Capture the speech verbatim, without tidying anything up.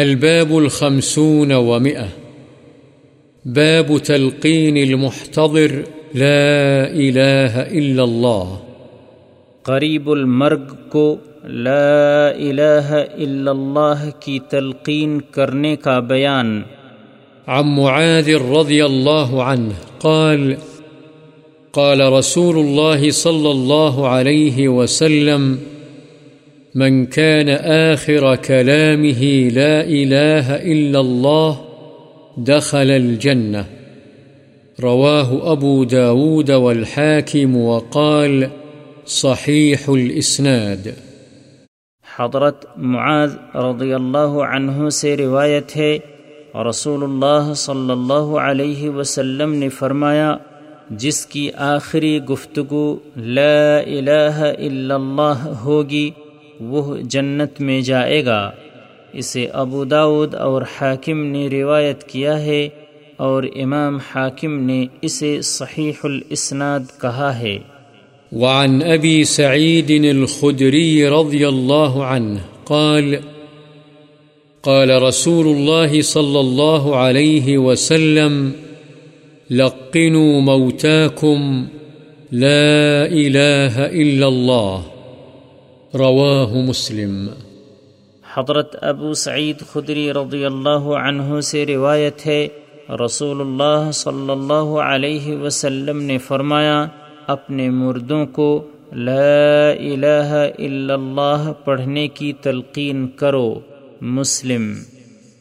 الباب الخمسون ومئة باب تلقين المحتضر لا إله إلا الله قریب المرگ کو لا الہ الا اللہ کی تلقین کرنے کا بیان۔ عن معاذ رضی اللہ عنہ قال قال رسول اللہ صلی اللہ علیہ وسلم من كان آخر كلامه لا إله إلا الله دخل الجنة رواه أبو داود والحاكم وقال صحيح الإسناد۔ حضرت معاذ رضی اللہ عنہ سے روایت ہے، رسول اللہ صلی اللہ علیہ وسلم نے فرمایا، جس کی آخری گفتگو لا الہ الا اللہ ہوگی وہ جنت میں جائے گا۔ اسے ابو داود اور حاکم نے روایت کیا ہے اور امام حاکم نے اسے صحیح الاسناد کہا ہے۔ وعن ابی سعید الخدری رضی اللہ عنہ قال قال رسول اللہ صلی اللہ علیہ وسلم لقنوا موتاکم لا الہ الا اللہ رواہ مسلم۔ حضرت ابو سعید خدری رضی اللہ عنہ سے روایت ہے، رسول اللہ صلی اللہ علیہ وسلم نے فرمایا، اپنے مردوں کو لا الہ الا اللہ پڑھنے کی تلقین کرو۔ مسلم۔